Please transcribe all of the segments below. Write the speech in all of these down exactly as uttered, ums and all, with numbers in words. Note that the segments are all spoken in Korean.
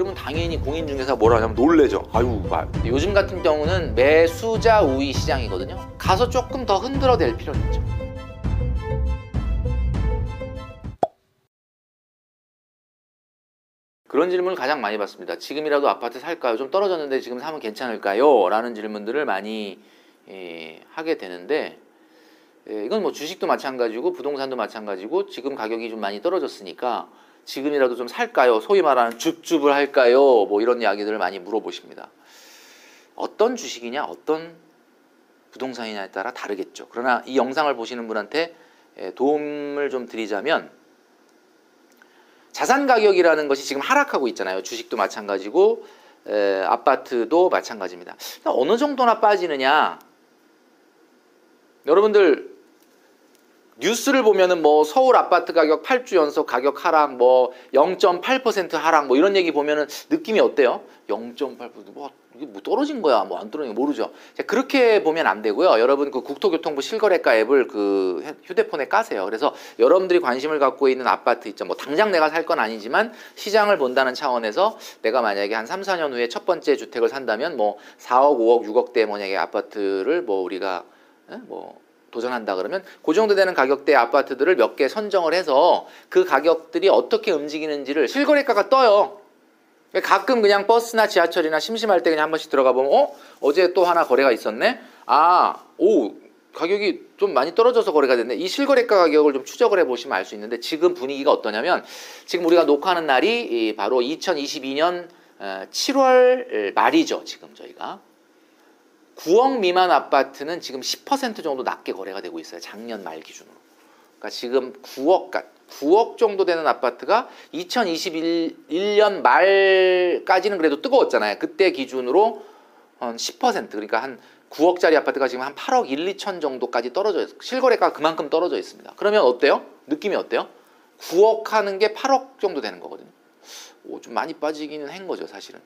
그러면 당연히 공인중개사가 뭐라 하냐면 놀래죠. 아유, 말. 요즘 같은 경우는 매수자 우위 시장이거든요. 가서 조금 더 흔들어댈 필요는 있죠. 그런 질문을 가장 많이 받습니다. 지금이라도 아파트 살까요? 좀 떨어졌는데 지금 사면 괜찮을까요? 라는 질문들을 많이 예, 하게 되는데, 예, 이건 뭐 주식도 마찬가지고 부동산도 마찬가지고 지금 가격이 좀 많이 떨어졌으니까 지금이라도 좀 살까요? 소위 말하는 줍줍을 할까요? 뭐 이런 이야기들을 많이 물어보십니다. 어떤 주식이냐 어떤 부동산이냐에 따라 다르겠죠. 그러나 이 영상을 보시는 분한테 예, 도움을 좀 드리자면, 자산 가격이라는 것이 지금 하락하고 있잖아요. 주식도 마찬가지고 에, 아파트도 마찬가지입니다. 어느 정도나 빠지느냐, 여러분들 뉴스를 보면은 뭐 서울 아파트 가격 팔 주 연속 가격 하락, 뭐 영 점 팔 퍼센트 하락, 뭐 이런 얘기 보면은 느낌이 어때요? 영 점 팔 퍼센트 뭐 이게 뭐 떨어진 거야, 뭐 안 떨어진 거 모르죠. 자, 그렇게 보면 안 되고요. 여러분 그 국토교통부 실거래가 앱을 그 휴대폰에 까세요. 그래서 여러분들이 관심을 갖고 있는 아파트 있죠. 뭐 당장 내가 살 건 아니지만 시장을 본다는 차원에서 내가 만약에 한 삼, 사 년 후에 첫 번째 주택을 산다면 뭐 사억, 오억, 육억대 만약에 아파트를 뭐 우리가 에? 뭐 도전한다 그러면 그 정도 되는 가격대 아파트들을 몇 개 선정을 해서 그 가격들이 어떻게 움직이는지를 실거래가가 떠요. 가끔 그냥 버스나 지하철이나 심심할 때 그냥 한 번씩 들어가 보면 어? 어제 또 하나 거래가 있었네? 아, 오, 가격이 좀 많이 떨어져서 거래가 됐네. 이 실거래가 가격을 좀 추적을 해보시면 알 수 있는데, 지금 분위기가 어떠냐면 지금 우리가 녹화하는 날이 바로 이천이십이 년 칠월 말이죠. 지금 저희가 구억 미만 아파트는 지금 십 퍼센트 정도 낮게 거래가 되고 있어요. 작년 말 기준으로. 그러니까 지금 구억, 구억 정도 되는 아파트가 이천이십일 년 말까지는 그래도 뜨거웠잖아요. 그때 기준으로 한 십 퍼센트, 그러니까 한 구억짜리 아파트가 지금 한 팔억 일, 이천 정도까지 떨어져 있어요. 실거래가 그만큼 떨어져 있습니다. 그러면 어때요? 느낌이 어때요? 구억 하는 게 팔억 정도 되는 거거든요. 오, 좀 많이 빠지기는 한 거죠, 사실은.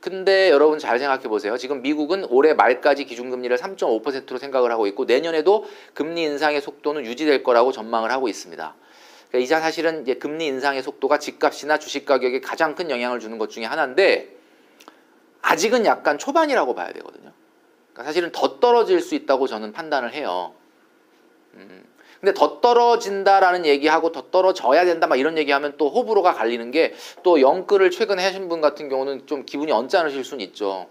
근데 여러분 잘 생각해 보세요. 지금 미국은 올해 말까지 기준금리를 삼 점 오 퍼센트로 생각을 하고 있고, 내년에도 금리 인상의 속도는 유지될 거라고 전망을 하고 있습니다. 그러니까 이제 사실은 이제 금리 인상의 속도가 집값이나 주식 가격에 가장 큰 영향을 주는 것 중에 하나인데, 아직은 약간 초반이라고 봐야 되거든요. 그러니까 사실은 더 떨어질 수 있다고 저는 판단을 해요. 음. 근데 더 떨어진다라는 얘기하고 더 떨어져야 된다 막 이런 얘기하면 또 호불호가 갈리는 게, 또 영끌을 최근에 하신 분 같은 경우는 좀 기분이 언짢으실 수는 있죠.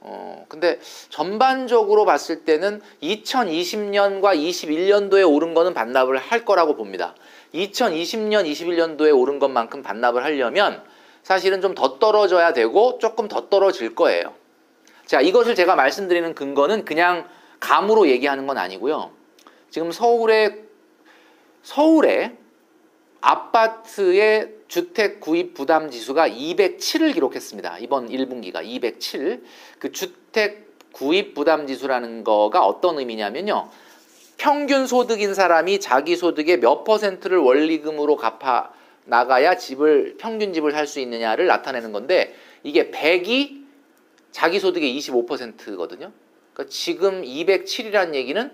어, 근데 전반적으로 봤을 때는 이천이십 년과 이십일 년도에 오른 거는 반납을 할 거라고 봅니다. 이천이십 년, 이십일 년도에 오른 것만큼 반납을 하려면 사실은 좀 더 떨어져야 되고 조금 더 떨어질 거예요. 자, 이것을 제가 말씀드리는 근거는 그냥 감으로 얘기하는 건 아니고요. 지금 서울의 서울의 아파트의 주택 구입 부담 지수가 이백칠을 기록했습니다. 이번 일 분기가 이백칠. 그 주택 구입 부담 지수라는 거가 어떤 의미냐면요, 평균 소득인 사람이 자기 소득의 몇 퍼센트를 원리금으로 갚아 나가야 집을, 평균 집을 살 수 있느냐를 나타내는 건데, 이게 백이 자기 소득의 이십오 퍼센트거든요. 그러니까 지금 이백칠이라는 얘기는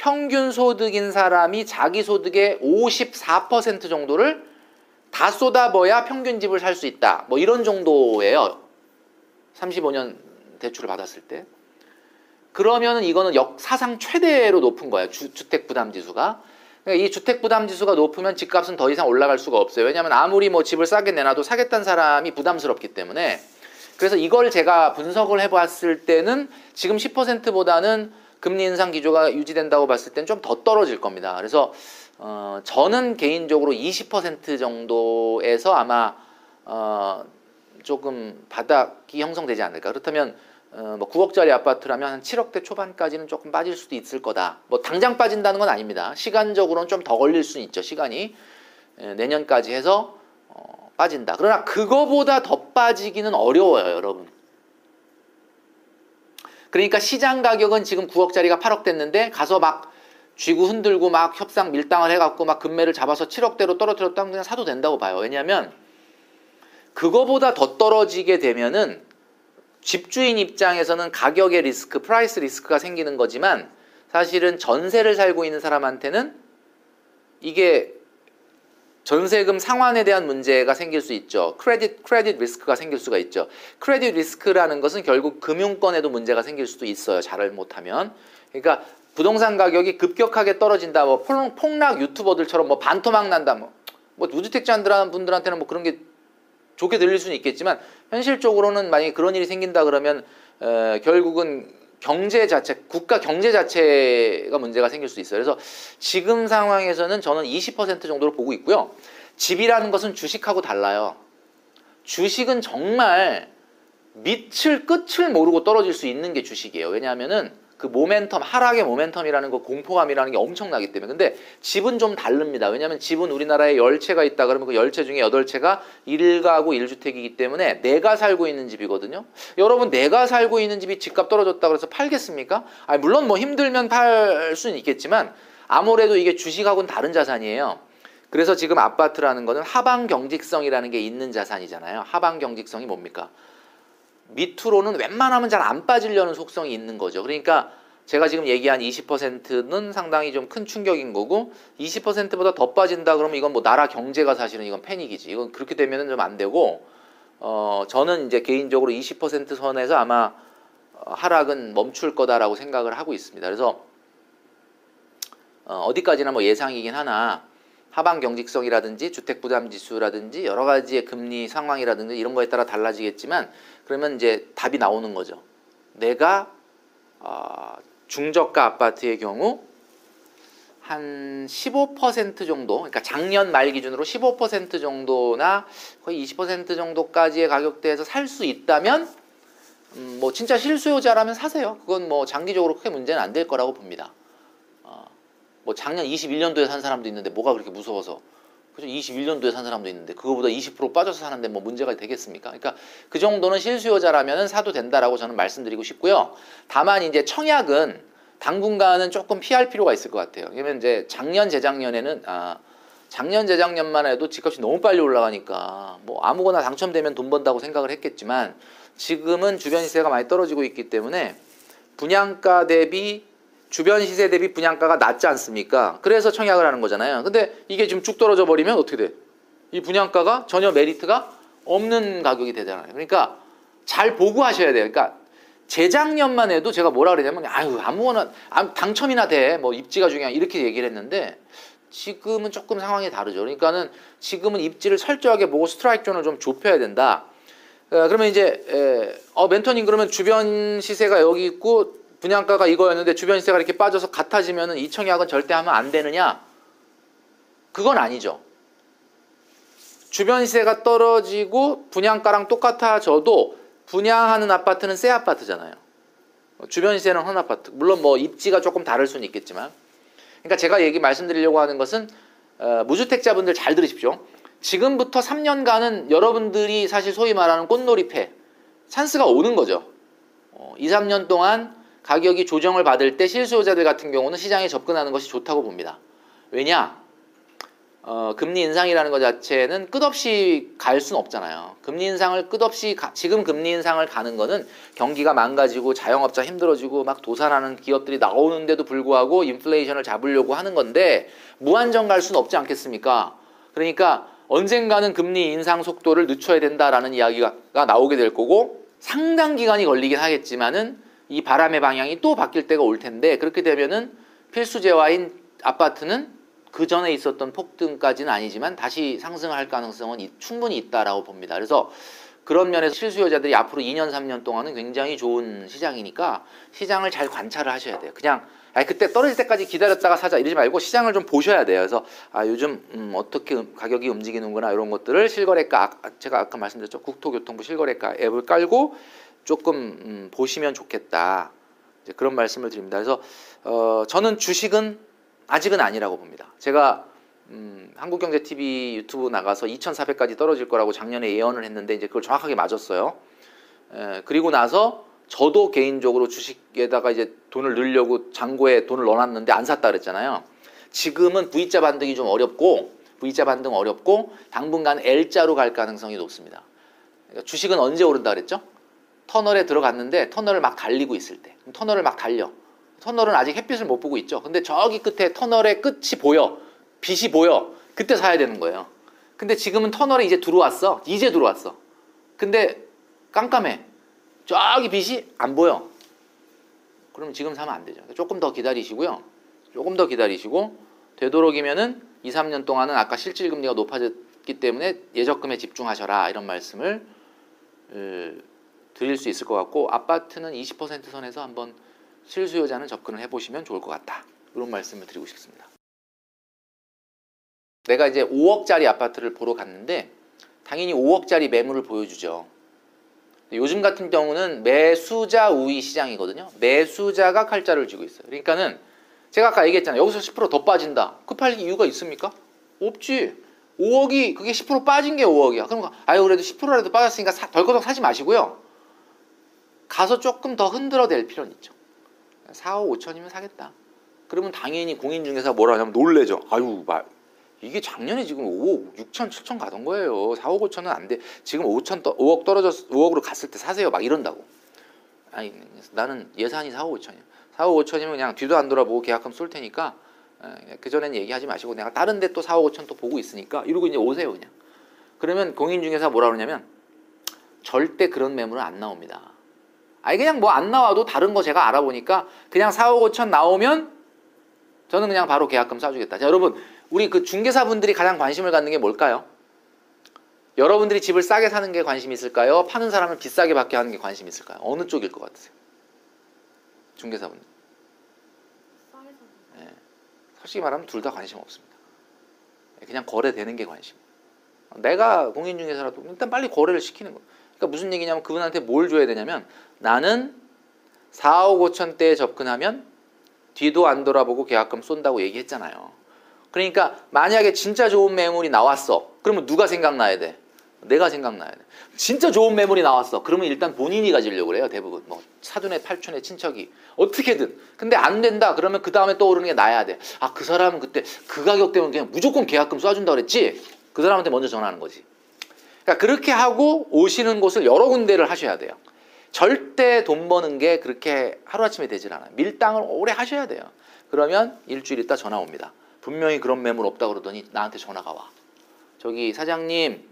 평균 소득인 사람이 자기 소득의 오십사 퍼센트 정도를 다 쏟아버야 평균 집을 살 수 있다, 뭐 이런 정도예요. 삼십오 년 대출을 받았을 때. 그러면 이거는 역사상 최대로 높은 거예요. 주, 주택 부담 지수가. 그러니까 이 주택 부담 지수가 높으면 집값은 더 이상 올라갈 수가 없어요. 왜냐하면 아무리 뭐 집을 싸게 내놔도 사겠다는 사람이 부담스럽기 때문에. 그래서 이걸 제가 분석을 해봤을 때는 지금 십 퍼센트보다는 금리 인상 기조가 유지된다고 봤을 땐 좀 더 떨어질 겁니다. 그래서 어, 저는 개인적으로 이십 퍼센트 정도에서 아마 어, 조금 바닥이 형성되지 않을까. 그렇다면 어, 뭐 구억짜리 아파트라면 한 칠억대 초반까지는 조금 빠질 수도 있을 거다. 뭐 당장 빠진다는 건 아닙니다. 시간적으로는 좀 더 걸릴 수는 있죠. 시간이 에, 내년까지 해서 어, 빠진다. 그러나 그거보다 더 빠지기는 어려워요, 여러분. 그러니까 시장 가격은 지금 구억짜리가 팔억 됐는데, 가서 막 쥐고 흔들고 막 협상 밀당을 해갖고 막 금매를 잡아서 칠억대로 떨어뜨렸다 하면 그냥 사도 된다고 봐요. 왜냐하면 그거보다 더 떨어지게 되면은 집주인 입장에서는 가격의 리스크, 프라이스 리스크가 생기는 거지만, 사실은 전세를 살고 있는 사람한테는 이게 전세금 상환에 대한 문제가 생길 수 있죠. 크레딧, 크레딧 리스크가 생길 수가 있죠. 크레딧 리스크라는 것은 결국 금융권에도 문제가 생길 수도 있어요. 잘못하면. 그러니까 부동산 가격이 급격하게 떨어진다. 뭐 폭락 유튜버들처럼 뭐 반토막 난다. 뭐, 뭐 무주택자들한 분들한테는 뭐 그런 게 좋게 들릴 수는 있겠지만 현실적으로는 만약에 그런 일이 생긴다 그러면 에, 결국은 경제 자체, 국가 경제 자체가 문제가 생길 수 있어요. 그래서 지금 상황에서는 저는 이십 퍼센트 정도로 보고 있고요. 집이라는 것은 주식하고 달라요. 주식은 정말 밑을 끝을 모르고 떨어질 수 있는 게 주식이에요. 왜냐하면은 그 모멘텀, 하락의 모멘텀이라는 거, 공포감이라는 게 엄청나기 때문에. 근데 집은 좀 다릅니다. 왜냐하면 집은 우리나라에 열 채가 있다 그러면 그 열 채 중에 여덟 채가 일가구 일주택이기 때문에 내가 살고 있는 집이거든요. 여러분, 내가 살고 있는 집이 집값 떨어졌다고 해서 팔겠습니까? 아니, 물론 뭐 힘들면 팔 수는 있겠지만 아무래도 이게 주식하고는 다른 자산이에요. 그래서 지금 아파트라는 거는 하방 경직성이라는 게 있는 자산이잖아요. 하방 경직성이 뭡니까? 밑으로는 웬만하면 잘 안 빠지려는 속성이 있는 거죠. 그러니까 제가 지금 얘기한 이십 퍼센트는 상당히 좀 큰 충격인 거고 이십 퍼센트보다 더 빠진다 그러면 이건 뭐 나라 경제가 사실은 이건 패닉이지. 이건 그렇게 되면은 좀 안 되고 어 저는 이제 개인적으로 이십 퍼센트 선에서 아마 하락은 멈출 거다라고 생각을 하고 있습니다. 그래서 어 어디까지나 뭐 예상이긴 하나 하방 경직성이라든지 주택부담지수라든지 여러 가지의 금리 상황이라든지 이런 거에 따라 달라지겠지만 그러면 이제 답이 나오는 거죠. 내가 어, 중저가 아파트의 경우 한 십오 퍼센트 정도, 그러니까 작년 말 기준으로 십오 퍼센트 정도나 거의 이십 퍼센트 정도까지의 가격대에서 살 수 있다면 음, 뭐 진짜 실수요자라면 사세요. 그건 뭐 장기적으로 크게 문제는 안 될 거라고 봅니다. 뭐 작년 이십일 년도에 산 사람도 있는데 뭐가 그렇게 무서워서 그죠? 이십일 년도에 산 사람도 있는데 그거보다 이십 퍼센트 빠져서 사는데 뭐 문제가 되겠습니까? 그러니까 그 정도는 실수요자라면 사도 된다라고 저는 말씀드리고 싶고요. 다만 이제 청약은 당분간은 조금 피할 필요가 있을 것 같아요. 왜냐면 이제 작년 재작년에는 아 작년 재작년만 해도 집값이 너무 빨리 올라가니까 뭐 아무거나 당첨되면 돈 번다고 생각을 했겠지만 지금은 주변 시세가 많이 떨어지고 있기 때문에 분양가 대비 주변 시세 대비 분양가가 낮지 않습니까? 그래서 청약을 하는 거잖아요. 근데 이게 지금 쭉 떨어져 버리면 어떻게 돼? 이 분양가가 전혀 메리트가 없는 가격이 되잖아요. 그러니까 잘 보고 하셔야 돼요. 그러니까 재작년만 해도 제가 뭐라 그러냐면 아유 아무거나 당첨이나 돼. 뭐 입지가 중요한 이렇게 얘기를 했는데 지금은 조금 상황이 다르죠. 그러니까는 지금은 입지를 철저하게 보고 스트라이크 존을 좀 좁혀야 된다. 그러면 이제 에, 어, 멘토님 그러면 주변 시세가 여기 있고 분양가가 이거였는데 주변 시세가 이렇게 빠져서 같아지면 이 청약은 절대 하면 안 되느냐? 그건 아니죠. 주변 시세가 떨어지고 분양가랑 똑같아져도 분양하는 아파트는 새 아파트잖아요. 주변 시세는 헌 아파트. 물론 뭐 입지가 조금 다를 수는 있겠지만. 그러니까 제가 얘기 말씀드리려고 하는 것은 어, 무주택자분들 잘 들으십시오. 지금부터 삼 년간은 여러분들이 사실 소위 말하는 꽃놀이패 찬스가 오는 거죠. 어, 이, 삼 년 동안 가격이 조정을 받을 때 실수요자들 같은 경우는 시장에 접근하는 것이 좋다고 봅니다. 왜냐? 어, 금리 인상이라는 것 자체는 끝없이 갈 수는 없잖아요. 금리 인상을 끝없이 가, 지금 금리 인상을 가는 거는 경기가 망가지고 자영업자 힘들어지고 막 도산하는 기업들이 나오는데도 불구하고 인플레이션을 잡으려고 하는 건데 무한정 갈 수는 없지 않겠습니까? 그러니까 언젠가는 금리 인상 속도를 늦춰야 된다라는 이야기가 나오게 될 거고 상당 기간이 걸리긴 하겠지만은 이 바람의 방향이 또 바뀔 때가 올 텐데 그렇게 되면은 필수 재화인 아파트는 그 전에 있었던 폭등까지는 아니지만 다시 상승할 가능성은 충분히 있다라고 봅니다. 그래서 그런 면에서 실수요자들이 앞으로 이 년, 삼 년 동안은 굉장히 좋은 시장이니까 시장을 잘 관찰을 하셔야 돼요. 그냥 아니, 그때 떨어질 때까지 기다렸다가 사자 이러지 말고 시장을 좀 보셔야 돼요. 그래서 아, 요즘 음, 어떻게 음, 가격이 움직이는구나 이런 것들을 실거래가 제가 아까 말씀드렸죠. 국토교통부 실거래가 앱을 깔고 조금 음, 보시면 좋겠다. 이제 그런 말씀을 드립니다. 그래서 어, 저는 주식은 아직은 아니라고 봅니다. 제가 음, 한국경제티비 유튜브 나가서 이천사백까지 떨어질 거라고 작년에 예언을 했는데 이제 그걸 정확하게 맞았어요. 에, 그리고 나서 저도 개인적으로 주식에다가 이제 돈을 넣으려고 잔고에 돈을 넣어놨는데 안 샀다 그랬잖아요. 지금은 V자 반등이 좀 어렵고 V자 반등 어렵고 당분간 L자로 갈 가능성이 높습니다. 그러니까 주식은 언제 오른다 그랬죠? 터널에 들어갔는데 터널을 막 달리고 있을 때 터널을 막 달려 터널은 아직 햇빛을 못 보고 있죠. 근데 저기 끝에 터널의 끝이 보여 빛이 보여 그때 사야 되는 거예요. 근데 지금은 터널에 이제 들어왔어. 이제 들어왔어. 근데 깜깜해. 저기 빛이 안 보여. 그럼 지금 사면 안 되죠. 조금 더 기다리시고요. 조금 더 기다리시고 되도록이면은 이, 삼 년 동안은 아까 실질금리가 높아졌기 때문에 예적금에 집중하셔라 이런 말씀을 드릴 수 있을 것 같고, 아파트는 이십 퍼센트 선에서 한번 실수요자는 접근을 해보시면 좋을 것 같다. 이런 말씀을 드리고 싶습니다. 내가 이제 오억짜리 아파트를 보러 갔는데 당연히 오억짜리 매물을 보여주죠. 요즘 같은 경우는 매수자 우위 시장이거든요. 매수자가 칼자를 쥐고 있어요. 그러니까는 제가 아까 얘기했잖아요. 여기서 십 퍼센트 더 빠진다. 급할 이유가 있습니까? 없지. 오억이 그게 십 퍼센트 빠진 게 오억이야. 그럼 아유 그래도 십 퍼센트라도 빠졌으니까 사, 덜거덕 사지 마시고요. 가서 조금 더 흔들어댈 필요는 있죠. 사억 오천이면 사겠다. 그러면 당연히 공인중개사 뭐라 하냐면 놀래죠. 아유 말. 이게 작년에 지금 오억, 육천, 칠천 가던 거예요. 사억 오천은 안 돼. 지금 오천, 오억 떨어졌, 오억으로 갔을 때 사세요. 막 이런다고. 아니, 나는 예산이 사억 오천이야. 사억 오천이면 그냥 뒤도 안 돌아보고 계약금 쏠 테니까 그전엔 얘기하지 마시고 내가 다른 데 또 사억 오천 또 보고 있으니까 이러고 이제 오세요, 그냥. 그러면 공인중개사 뭐라 그러냐면 절대 그런 매물은 안 나옵니다. 아니, 그냥 뭐 안 나와도 다른 거 제가 알아보니까 그냥 사억 오천 나오면 저는 그냥 바로 계약금 쏴주겠다. 자, 여러분. 우리 그 중개사분들이 가장 관심을 갖는 게 뭘까요? 여러분들이 집을 싸게 사는 게 관심이 있을까요? 파는 사람을 비싸게 받게 하는 게 관심이 있을까요? 어느 쪽일 것 같으세요? 중개사분들. 싸게 사는. 네. 솔직히 말하면 둘 다 관심 없습니다. 그냥 거래되는 게 관심. 내가 공인중개사라도 일단 빨리 거래를 시키는 거예요. 그러니까 무슨 얘기냐면 그분한테 뭘 줘야 되냐면 나는 사억 오천대에 접근하면 뒤도 안 돌아보고 계약금 쏜다고 얘기했잖아요. 그러니까 만약에 진짜 좋은 매물이 나왔어. 그러면 누가 생각나야 돼? 내가 생각나야 돼. 진짜 좋은 매물이 나왔어. 그러면 일단 본인이 가지려고 그래요. 대부분 뭐 사돈의 팔촌의 친척이 어떻게든. 근데 안 된다 그러면 그 다음에 떠오르는 게 나야 돼. 아, 그 사람은 그때 그 가격 때문에 그냥 무조건 계약금 쏴준다 그랬지? 그 사람한테 먼저 전화하는 거지. 그러니까 그렇게 하고 오시는 곳을 여러 군데를 하셔야 돼요. 절대 돈 버는 게 그렇게 하루아침에 되질 않아요. 밀당을 오래 하셔야 돼요. 그러면 일주일 있다 전화 옵니다. 분명히 그런 매물 없다 그러더니 나한테 전화가 와. 저기 사장님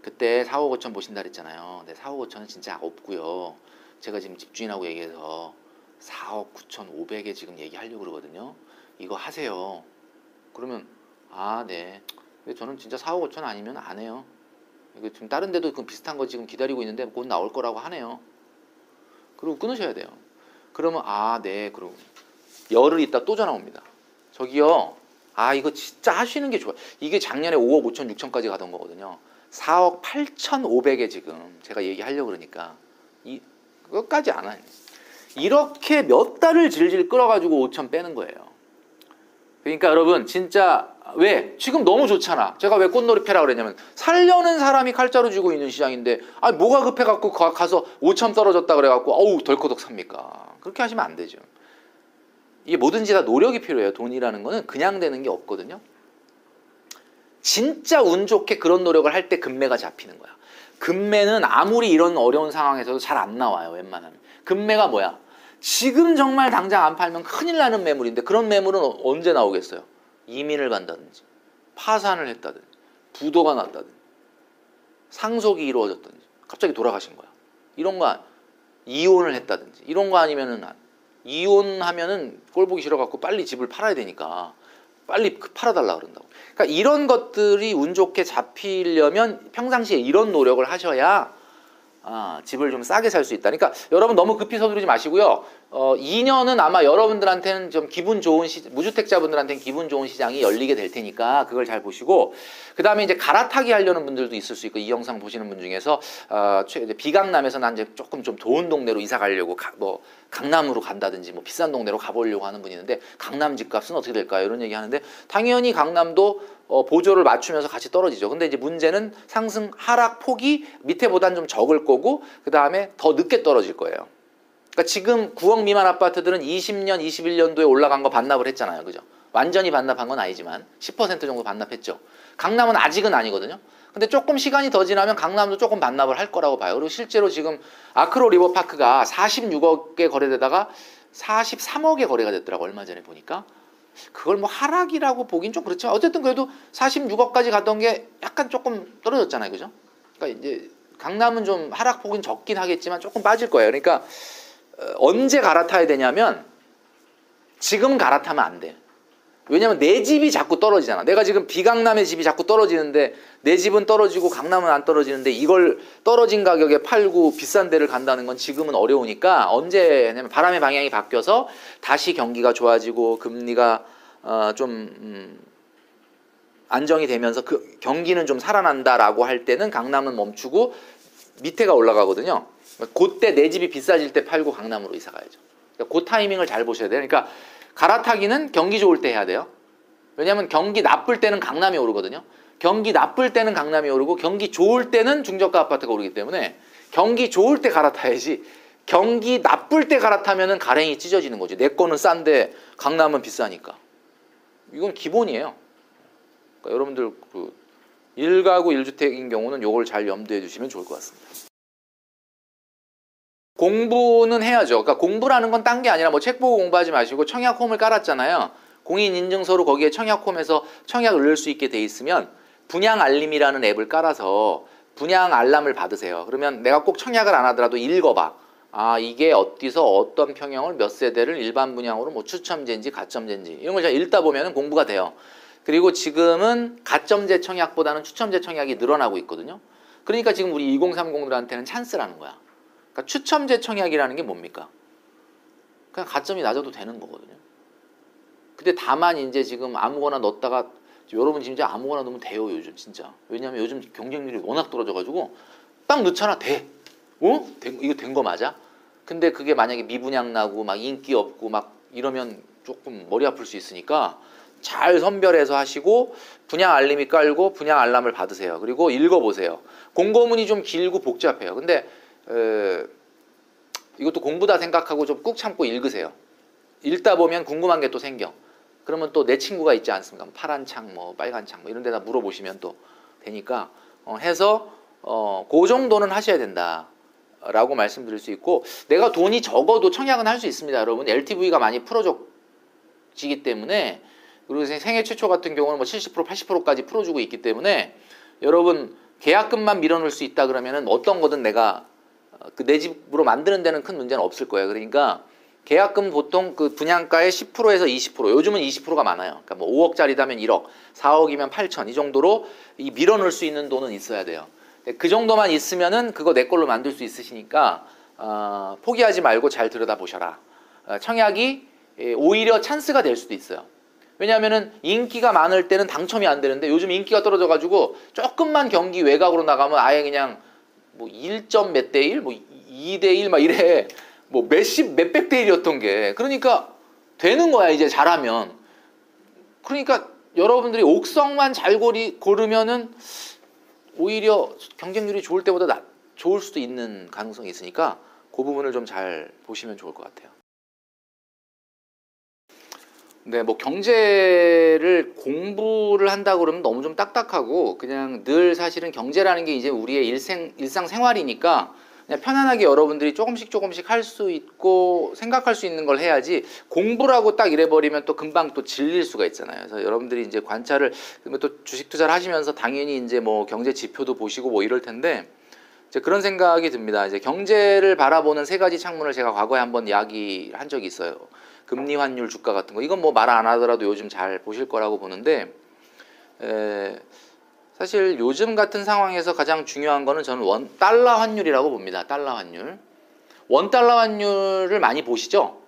그때 사억 오천 보신다 그랬잖아요. 근데 사억 오천은 진짜 없고요. 제가 지금 집주인하고 얘기해서 사억 구천 오백에 지금 얘기하려고 그러거든요. 이거 하세요. 그러면 아 네. 근데 저는 진짜 사억 오천 아니면 안 해요. 이거 지금 다른 데도 그 비슷한 거 지금 기다리고 있는데 곧 나올 거라고 하네요. 그리고 끊으셔야 돼요. 그러면 아 네. 그러고 열흘 있다 또 전화 옵니다. 저기요. 아 이거 진짜 하시는 게 좋아요. 이게 작년에 오억 오천, 육천까지 가던 거거든요. 사억 팔천 오백에 지금 제가 얘기하려고 그러니까 이 끝까지 안 하네. 이렇게 몇 달을 질질 끌어가지고 오천 빼는 거예요. 그러니까 여러분 진짜 왜? 지금 너무 좋잖아. 제가 왜 꽃놀이 패라 그랬냐면 살려는 사람이 칼자루 쥐고 있는 시장인데 아 뭐가 급해갖고 가서 오천 떨어졌다 그래갖고 어우 덜커덕 삽니까? 그렇게 하시면 안 되죠. 이게 뭐든지 다 노력이 필요해요. 돈이라는 거는 그냥 되는 게 없거든요. 진짜 운 좋게 그런 노력을 할 때 금매가 잡히는 거야. 금매는 아무리 이런 어려운 상황에서도 잘 안 나와요. 웬만하면. 금매가 뭐야? 지금 정말 당장 안 팔면 큰일 나는 매물인데 그런 매물은 언제 나오겠어요? 이민을 간다든지, 파산을 했다든지, 부도가 났다든지, 상속이 이루어졌다든지, 갑자기 돌아가신 거야. 이런 거 이혼을 했다든지 이런 거 아니면은 이혼하면은 꼴보기 싫어갖고 빨리 집을 팔아야 되니까 빨리 팔아달라 그런다고. 그러니까 이런 것들이 운 좋게 잡히려면 평상시에 이런 노력을 하셔야 아, 집을 좀 싸게 살 수 있다. 그러니까 여러분 너무 급히 서두르지 마시고요. 어, 이 년은 아마 여러분들한테는 좀 기분 좋은 시, 무주택자분들한테는 기분 좋은 시장이 열리게 될 테니까 그걸 잘 보시고 그 다음에 이제 갈아타기 하려는 분들도 있을 수 있고 이 영상 보시는 분 중에서 어, 비강남에서 난 이제 조금 좀 좋은 동네로 이사 가려고 가, 뭐 강남으로 간다든지 뭐 비싼 동네로 가보려고 하는 분이 있는데 강남 집값은 어떻게 될까요? 이런 얘기 하는데 당연히 강남도 어, 보조를 맞추면서 같이 떨어지죠. 근데 이제 문제는 상승 하락 폭이 밑에보단 좀 적을 거고 그 다음에 더 늦게 떨어질 거예요. 그러니까 지금 구억 미만 아파트들은 이십 년, 이십일 년도에 올라간 거 반납을 했잖아요. 그죠? 완전히 반납한 건 아니지만 십 퍼센트 정도 반납했죠. 강남은 아직은 아니거든요. 근데 조금 시간이 더 지나면 강남도 조금 반납을 할 거라고 봐요. 그리고 실제로 지금 아크로 리버파크가 사십육억에 거래되다가 사십삼억에 거래가 됐더라고 얼마 전에 보니까. 그걸 뭐 하락이라고 보긴 좀 그렇지만 어쨌든 그래도 사십육억까지 갔던 게 약간 조금 떨어졌잖아요, 그죠? 그러니까 이제 강남은 좀 하락폭은 적긴 하겠지만 조금 빠질 거예요. 그러니까 언제 갈아타야 되냐면 지금 갈아타면 안 돼요. 왜냐면 내 집이 자꾸 떨어지잖아. 내가 지금 비강남의 집이 자꾸 떨어지는데 내 집은 떨어지고 강남은 안 떨어지는데 이걸 떨어진 가격에 팔고 비싼 데를 간다는 건 지금은 어려우니까 언제냐면 바람의 방향이 바뀌어서 다시 경기가 좋아지고 금리가 어 좀 음 안정이 되면서 그 경기는 좀 살아난다라고 할 때는 강남은 멈추고 밑에가 올라가거든요. 그때 내 집이 비싸질 때 팔고 강남으로 이사 가야죠. 그 타이밍을 잘 보셔야 돼요. 그러니까 갈아타기는 경기 좋을 때 해야 돼요. 왜냐하면 경기 나쁠 때는 강남이 오르거든요. 경기 나쁠 때는 강남이 오르고 경기 좋을 때는 중저가 아파트가 오르기 때문에 경기 좋을 때 갈아타야지 경기 나쁠 때 갈아타면은 가랭이 찢어지는 거지. 내 거는 싼데 강남은 비싸니까. 이건 기본이에요. 그러니까 여러분들 그 일가구 일주택인 경우는 이걸 잘 염두해 주시면 좋을 것 같습니다. 공부는 해야죠. 그러니까 공부라는 건 딴 게 아니라 뭐 책 보고 공부하지 마시고 청약홈을 깔았잖아요. 공인인증서로 거기에 청약홈에서 청약을 넣을 수 있게 돼 있으면 분양 알림이라는 앱을 깔아서 분양 알람을 받으세요. 그러면 내가 꼭 청약을 안 하더라도 읽어봐. 아, 이게 어디서 어떤 평형을 몇 세대를 일반 분양으로 뭐 추첨제인지 가점제인지 이런 걸 제가 읽다 보면 공부가 돼요. 그리고 지금은 가점제 청약보다는 추첨제 청약이 늘어나고 있거든요. 그러니까 지금 우리 이공삼공들한테는 찬스라는 거야. 그러니까 추첨제 청약이라는 게 뭡니까? 그냥 가점이 낮아도 되는 거거든요. 근데 다만 이제 지금 아무거나 넣었다가 여러분 진짜 아무거나 넣으면 돼요, 요즘 진짜. 왜냐하면 요즘 경쟁률이 워낙 떨어져가지고 딱 넣잖아, 돼. 어? 된, 이거 된 거 맞아? 근데 그게 만약에 미분양 나고 막 인기 없고 막 이러면 조금 머리 아플 수 있으니까 잘 선별해서 하시고 분양 알림이 깔고 분양 알람을 받으세요. 그리고 읽어보세요. 공고문이 좀 길고 복잡해요. 근데 에, 이것도 공부다 생각하고 좀 꾹 참고 읽으세요. 읽다 보면 궁금한 게 또 생겨. 그러면 또 내 친구가 있지 않습니까? 파란 창, 뭐 빨간 창, 뭐 이런 데다 물어보시면 또 되니까 어, 해서 어, 그 정도는 하셔야 된다라고 말씀드릴 수 있고, 내가 돈이 적어도 청약은 할 수 있습니다, 여러분. 엘티브이가 많이 풀어지기 때문에, 그리고 생애 최초 같은 경우는 뭐 칠십 퍼센트, 팔십 퍼센트까지 풀어주고 있기 때문에 여러분 계약금만 밀어넣을 수 있다 그러면은 어떤 거든 내가 그 내 집으로 만드는 데는 큰 문제는 없을 거예요. 그러니까 계약금 보통 그 분양가의 십 퍼센트에서 이십 퍼센트, 요즘은 이십 퍼센트가 많아요. 그러니까 뭐 오억짜리다면 일억, 사억이면 팔천, 이 정도로 이 밀어넣을 수 있는 돈은 있어야 돼요. 그 정도만 있으면은 그거 내 걸로 만들 수 있으시니까 어, 포기하지 말고 잘 들여다보셔라. 청약이 오히려 찬스가 될 수도 있어요. 왜냐하면은 인기가 많을 때는 당첨이 안 되는데, 요즘 인기가 떨어져가지고 조금만 경기 외곽으로 나가면 아예 그냥 뭐 일 점 몇 대 일, 뭐 이 대 일 막 이래 뭐 몇십 몇백 대 일이었던 게, 그러니까 되는 거야 이제 잘하면. 그러니까 여러분들이 옥성만 잘 고리, 고르면은 오히려 경쟁률이 좋을 때보다 나, 좋을 수도 있는 가능성이 있으니까 그 부분을 좀 잘 보시면 좋을 것 같아요. 네, 뭐 경제를 공부를 한다고 그러면 너무 좀 딱딱하고, 그냥 늘 사실은 경제라는 게 이제 우리의 일생, 일상생활이니까 그냥 편안하게 여러분들이 조금씩 조금씩 할 수 있고 생각할 수 있는 걸 해야지, 공부라고 딱 이래버리면 또 금방 또 질릴 수가 있잖아요. 그래서 여러분들이 이제 관찰을, 또 주식 투자를 하시면서 당연히 이제 뭐 경제 지표도 보시고 뭐 이럴 텐데, 이제 그런 생각이 듭니다. 이제 경제를 바라보는 세 가지 창문을 제가 과거에 한번 이야기한 적이 있어요. 금리, 환율, 주가 같은 거. 이건 뭐 말 안 하더라도 요즘 잘 보실 거라고 보는데, 에, 사실 요즘 같은 상황에서 가장 중요한 거는 저는 원 달러 환율이라고 봅니다. 달러 환율. 원 달러 환율을 많이 보시죠?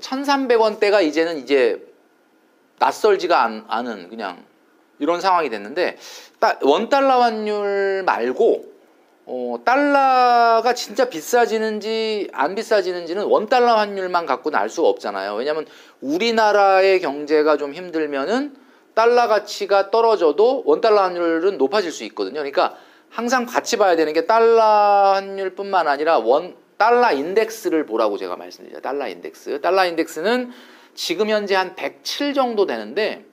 천삼백 원대가 이제는 이제 낯설지가 않, 않은 그냥 이런 상황이 됐는데, 따, 원 달러 환율 말고 어, 달러가 진짜 비싸지는지 안 비싸지는지는 원달러 환율만 갖고는 알 수가 없잖아요. 왜냐하면 우리나라의 경제가 좀 힘들면은 달러 가치가 떨어져도 원달러 환율은 높아질 수 있거든요. 그러니까 항상 같이 봐야 되는 게 달러 환율뿐만 아니라 원 달러 인덱스를 보라고 제가 말씀드려요. 달러 인덱스. 달러 인덱스는 지금 현재 한 백칠 정도 되는데,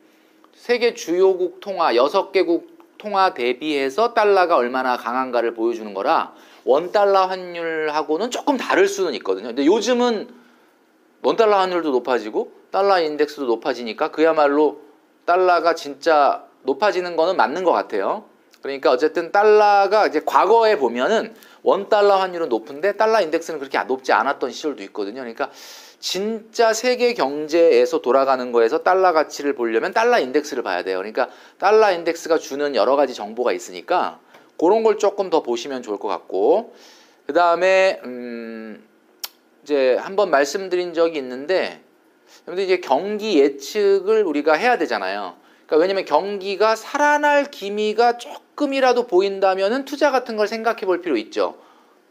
세계 주요국 통화 여섯 개국 통화 대비해서 달러가 얼마나 강한가를 보여주는 거라 원달러 환율하고는 조금 다를 수는 있거든요. 근데 요즘은 원달러 환율도 높아지고 달러 인덱스도 높아지니까 그야말로 달러가 진짜 높아지는 거는 맞는 것 같아요. 그러니까 어쨌든 달러가 이제 과거에 보면은 원 달러 환율은 높은데 달러 인덱스는 그렇게 높지 않았던 시절도 있거든요. 그러니까 진짜 세계 경제에서 돌아가는 거에서 달러 가치를 보려면 달러 인덱스를 봐야 돼요. 그러니까 달러 인덱스가 주는 여러 가지 정보가 있으니까 그런 걸 조금 더 보시면 좋을 것 같고, 그 다음에 음 이제 한번 말씀드린 적이 있는데, 근데 이제 경기 예측을 우리가 해야 되잖아요. 그러니까 왜냐면 경기가 살아날 기미가 조금이라도 보인다면은 투자 같은 걸 생각해 볼 필요 있죠.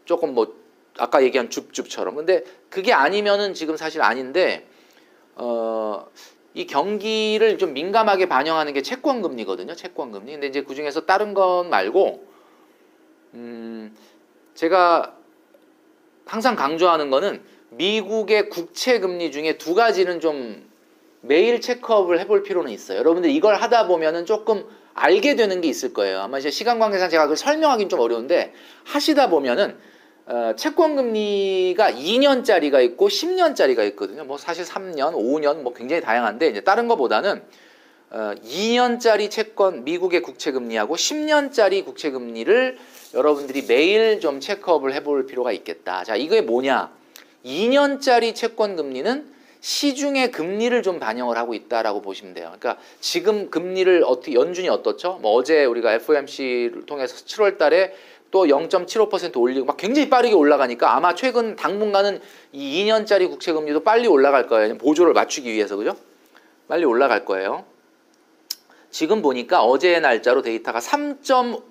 조금 뭐 아까 얘기한 줍줍처럼. 근데 그게 아니면은 지금 사실 아닌데, 어 이 경기를 좀 민감하게 반영하는 게 채권 금리거든요. 채권 금리. 근데 이제 그 중에서 다른 건 말고, 음 제가 항상 강조하는 거는 미국의 국채 금리 중에 두 가지는 좀 매일 체크업을 해볼 필요는 있어요. 여러분들 이걸 하다 보면은 조금 알게 되는 게 있을 거예요. 아마 이제 시간 관계상 제가 그걸 설명하기는 좀 어려운데, 하시다 보면은 어 채권 금리가 이 년짜리가 있고 십 년짜리가 있거든요. 뭐 사실 삼 년, 오 년 뭐 굉장히 다양한데, 이제 다른 거보다는 어 이 년짜리 채권 미국의 국채 금리하고 십 년짜리 국채 금리를 여러분들이 매일 좀 체크업을 해볼 필요가 있겠다. 자, 이게 뭐냐? 이 년짜리 채권 금리는 시중의 금리를 좀 반영을 하고 있다라고 보시면 돼요. 그러니까 지금 금리를 어떻게, 연준이 어떻죠? 뭐 어제 우리가 에프 오 엠 씨를 통해서 칠월 달에 또 영 점 칠오 퍼센트 올리고 막 굉장히 빠르게 올라가니까 아마 최근 당분간은 이 이 년짜리 국채 금리도 빨리 올라갈 거예요. 보조를 맞추기 위해서, 그죠? 빨리 올라갈 거예요. 지금 보니까 어제의 날짜로 데이터가 삼 점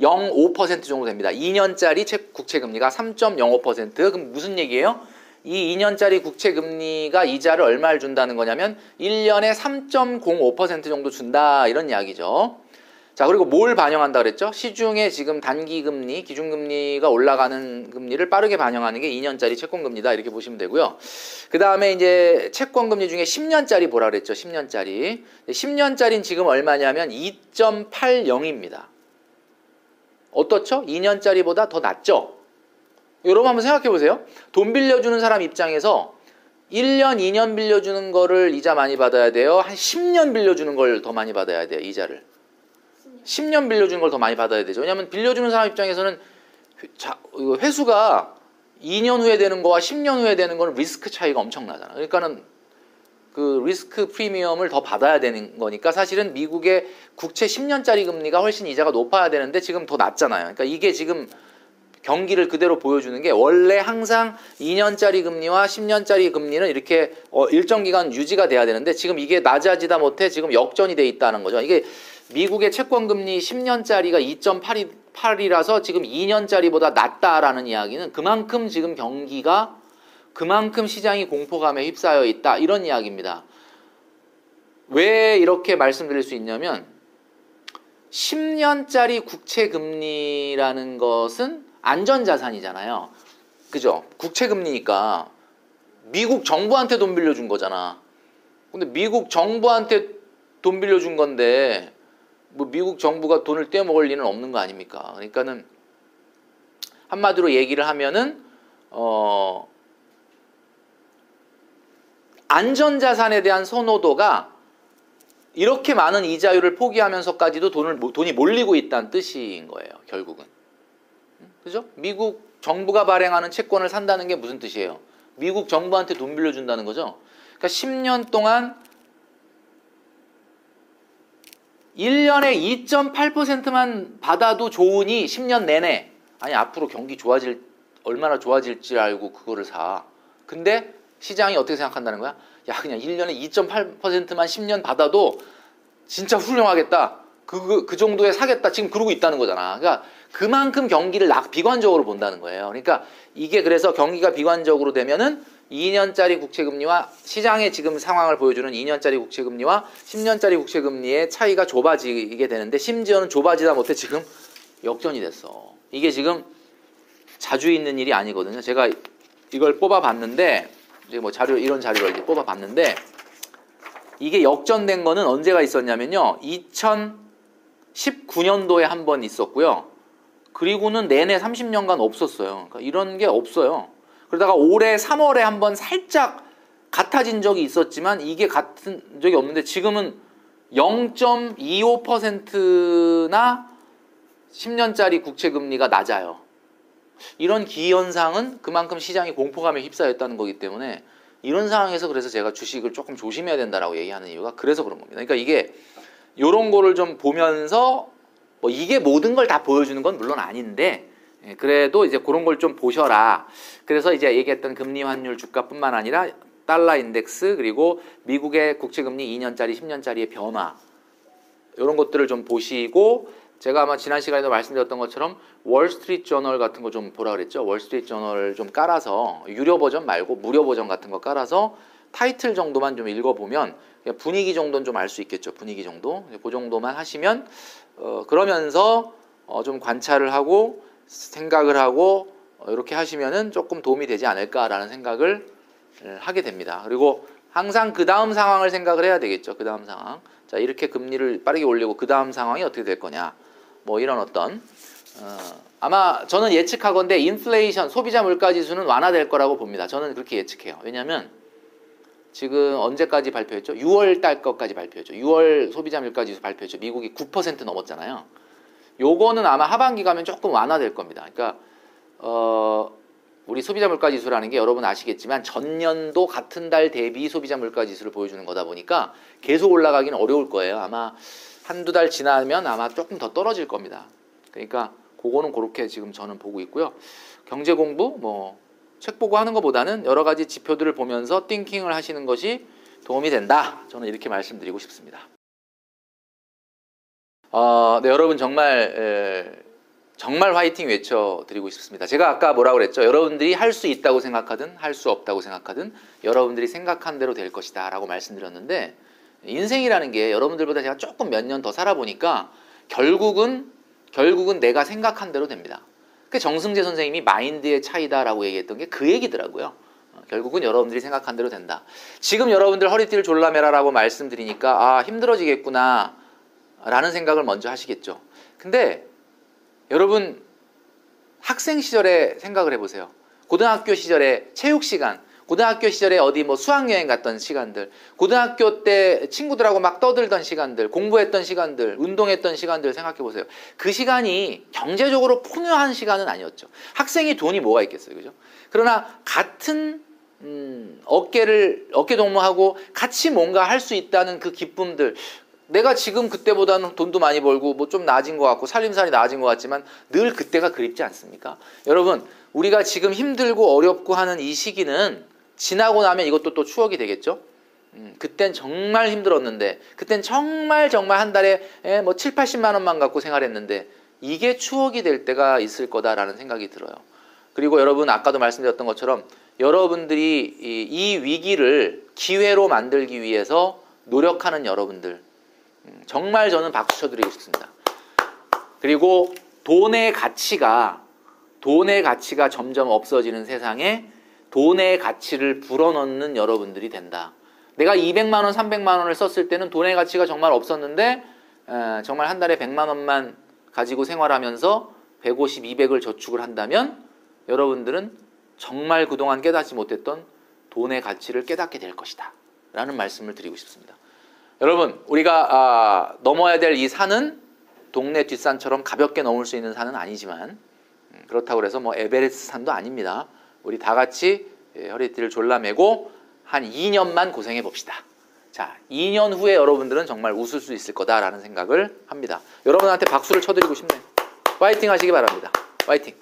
영오 퍼센트 정도 됩니다. 이 년짜리 국채 금리가 삼 점 영오 퍼센트. 그럼 무슨 얘기예요? 이 이 년짜리 국채 금리가 이자를 얼마를 준다는 거냐면 일 년에 삼 점 영오 퍼센트 정도 준다, 이런 이야기죠. 자, 그리고 뭘 반영한다 그랬죠? 시중에 지금 단기 금리, 기준 금리가 올라가는 금리를 빠르게 반영하는 게 이 년짜리 채권 금리다, 이렇게 보시면 되고요. 그다음에 이제 채권 금리 중에 십 년짜리 보라 그랬죠? 십 년짜리. 십 년짜리는 지금 얼마냐면 이 점 팔영입니다. 어떻죠? 이 년짜리보다 더 낮죠? 여러분 한번 생각해보세요. 돈 빌려주는 사람 입장에서 일 년, 이 년 빌려주는 거를 이자 많이 받아야 돼요? 한 십 년 빌려주는 걸 더 많이 받아야 돼요, 이자를? 십 년 빌려주는 걸 더 많이 받아야 되죠. 왜냐하면 빌려주는 사람 입장에서는 회수가 이 년 후에 되는 거와 십 년 후에 되는 거는 리스크 차이가 엄청나잖아요. 그러니까는 그 리스크 프리미엄을 더 받아야 되는 거니까 사실은 미국의 국채 십 년짜리 금리가 훨씬 이자가 높아야 되는데 지금 더 낮잖아요. 그러니까 이게 지금 경기를 그대로 보여주는 게, 원래 항상 이 년짜리 금리와 십 년짜리 금리는 이렇게 일정 기간 유지가 돼야 되는데 지금 이게 낮아지다 못해 지금 역전이 돼 있다는 거죠. 이게 미국의 채권 금리 십 년짜리가 이 점 팔이라서 지금 이 년짜리보다 낮다라는 이야기는 그만큼 지금 경기가, 그만큼 시장이 공포감에 휩싸여 있다, 이런 이야기입니다. 왜 이렇게 말씀드릴 수 있냐면 십 년짜리 국채 금리라는 것은 안전자산이잖아요. 그죠? 국채 금리니까 미국 정부한테 돈 빌려준 거잖아. 근데 미국 정부한테 돈 빌려준 건데 뭐 미국 정부가 돈을 떼어먹을 리는 없는 거 아닙니까? 그러니까는 한마디로 얘기를 하면은 어 안전자산에 대한 선호도가 이렇게 많은 이자율을 포기하면서까지도 돈을, 돈이 몰리고 있다는 뜻인 거예요, 결국은. 그죠? 미국 정부가 발행하는 채권을 산다는 게 무슨 뜻이에요? 미국 정부한테 돈 빌려준다는 거죠. 그러니까 십 년 동안 일 년에 이 점 팔 퍼센트만 받아도 좋으니 십 년 내내, 아니 앞으로 경기 좋아질, 얼마나 좋아질지 알고 그거를 사. 근데 시장이 어떻게 생각한다는 거야? 야, 그냥 일 년에 이 점 팔 퍼센트만 십 년 받아도 진짜 훌륭하겠다. 그, 그, 그 정도에 사겠다. 지금 그러고 있다는 거잖아. 그러니까 그만큼 경기를 낙, 비관적으로 본다는 거예요. 그러니까 이게, 그래서 경기가 비관적으로 되면은 이 년짜리 국채금리와 시장의 지금 상황을 보여주는 이 년짜리 국채금리와 십 년짜리 국채금리의 차이가 좁아지게 되는데, 심지어는 좁아지다 못해 지금 역전이 됐어. 이게 지금 자주 있는 일이 아니거든요. 제가 이걸 뽑아봤는데, 뭐 자료, 이런 자료를 이제 뽑아봤는데, 이게 역전된 거는 언제가 있었냐면요, 이천십구 년도에 한 번 있었고요. 그리고는 내내 삼십 년간 없었어요. 그러니까 이런 게 없어요. 그러다가 올해 삼월에 한 번 살짝 같아진 적이 있었지만 이게 같은 적이 없는데 지금은 영 점 이오 퍼센트나 십 년짜리 국채금리가 낮아요. 이런 기현상은 그만큼 시장이 공포감에 휩싸였다는 거기 때문에 이런 상황에서 그래서 제가 주식을 조금 조심해야 된다라고 얘기하는 이유가 그래서 그런 겁니다. 그러니까 이게 이런 거를 좀 보면서 뭐 이게 모든 걸 다 보여주는 건 물론 아닌데 그래도 이제 그런 걸 좀 보셔라. 그래서 이제 얘기했던 금리 환율 주가뿐만 아니라 달러 인덱스 그리고 미국의 국채금리 이 년짜리 십 년짜리의 변화 이런 것들을 좀 보시고 제가 아마 지난 시간에도 말씀드렸던 것처럼 월스트리트 저널 같은 거 좀 보라 그랬죠. 월스트리트 저널 좀 깔아서 유료 버전 말고 무료 버전 같은 거 깔아서 타이틀 정도만 좀 읽어보면 분위기 정도는 좀 알 수 있겠죠. 분위기 정도 그 정도만 하시면 어, 그러면서 어, 좀 관찰을 하고 생각을 하고 어, 이렇게 하시면은 조금 도움이 되지 않을까라는 생각을 하게 됩니다. 그리고 항상 그 다음 상황을 생각을 해야 되겠죠. 그 다음 상황 자 이렇게 금리를 빠르게 올리고 그 다음 상황이 어떻게 될 거냐 뭐 이런 어떤 어, 아마 저는 예측하건대 인플레이션 소비자 물가지수는 완화될 거라고 봅니다. 저는 그렇게 예측해요. 왜냐하면 지금 언제까지 발표했죠? 유월 달 것까지 발표했죠. 유월 소비자 물가지수 발표했죠. 미국이 구 퍼센트 넘었잖아요. 요거는 아마 하반기 가면 조금 완화될 겁니다. 그러니까 어, 우리 소비자 물가지수라는 게 여러분 아시겠지만 전년도 같은 달 대비 소비자 물가지수를 보여주는 거다 보니까 계속 올라가기는 어려울 거예요. 아마 한두 달 지나면 아마 조금 더 떨어질 겁니다. 그러니까 그거는 그렇게 지금 저는 보고 있고요. 경제 공부 뭐 책 보고 하는 것보다는 여러 가지 지표들을 보면서 띵킹을 하시는 것이 도움이 된다. 저는 이렇게 말씀드리고 싶습니다. 어, 네, 여러분 정말 에, 정말 화이팅 외쳐드리고 싶습니다. 제가 아까 뭐라고 그랬죠? 여러분들이 할 수 있다고 생각하든 할 수 없다고 생각하든 여러분들이 생각한 대로 될 것이다 라고 말씀드렸는데 인생이라는 게 여러분들보다 제가 조금 몇 년 더 살아보니까 결국은 결국은 내가 생각한 대로 됩니다. 그 정승재 선생님이 마인드의 차이다라고 얘기했던 게 그 얘기더라고요. 결국은 여러분들이 생각한 대로 된다. 지금 여러분들 허리띠를 졸라매라라고 말씀드리니까 아 힘들어지겠구나 라는 생각을 먼저 하시겠죠. 근데 여러분 학생 시절에 생각을 해보세요. 고등학교 시절에 체육 시간, 고등학교 시절에 어디 뭐 수학여행 갔던 시간들, 고등학교 때 친구들하고 막 떠들던 시간들, 공부했던 시간들, 운동했던 시간들 생각해보세요. 그 시간이 경제적으로 풍요한 시간은 아니었죠. 학생이 돈이 뭐가 있겠어요, 그죠? 그러나 같은 음, 어깨를 어깨 동무하고 같이 뭔가 할 수 있다는 그 기쁨들. 내가 지금 그때보다는 돈도 많이 벌고 뭐 좀 나아진 것 같고 살림살이 나아진 것 같지만 늘 그때가 그립지 않습니까? 여러분 우리가 지금 힘들고 어렵고 하는 이 시기는 지나고 나면 이것도 또 추억이 되겠죠? 음, 그땐 정말 힘들었는데 그땐 정말 정말 한 달에 에, 뭐 칠팔십만 원만 갖고 생활했는데 이게 추억이 될 때가 있을 거다라는 생각이 들어요. 그리고 여러분 아까도 말씀드렸던 것처럼 여러분들이 이, 이 위기를 기회로 만들기 위해서 노력하는 여러분들 정말 저는 박수 쳐드리고 싶습니다. 그리고 돈의 가치가 돈의 가치가 점점 없어지는 세상에 돈의 가치를 불어넣는 여러분들이 된다. 내가 이백만 원, 삼백만 원을 썼을 때는 돈의 가치가 정말 없었는데 에, 정말 한 달에 백만 원만 가지고 생활하면서 백오십, 이백을 저축을 한다면 여러분들은 정말 그동안 깨닫지 못했던 돈의 가치를 깨닫게 될 것이다. 라는 말씀을 드리고 싶습니다. 여러분 우리가 아, 넘어야 될 이 산은 동네 뒷산처럼 가볍게 넘을 수 있는 산은 아니지만 그렇다고 해서 뭐 에베레스트 산도 아닙니다. 우리 다 같이 허리띠를 졸라매고 한 이 년만 고생해 봅시다. 자, 이 년 후에 여러분들은 정말 웃을 수 있을 거다라는 생각을 합니다. 여러분한테 박수를 쳐드리고 싶네요. 화이팅 하시기 바랍니다. 화이팅!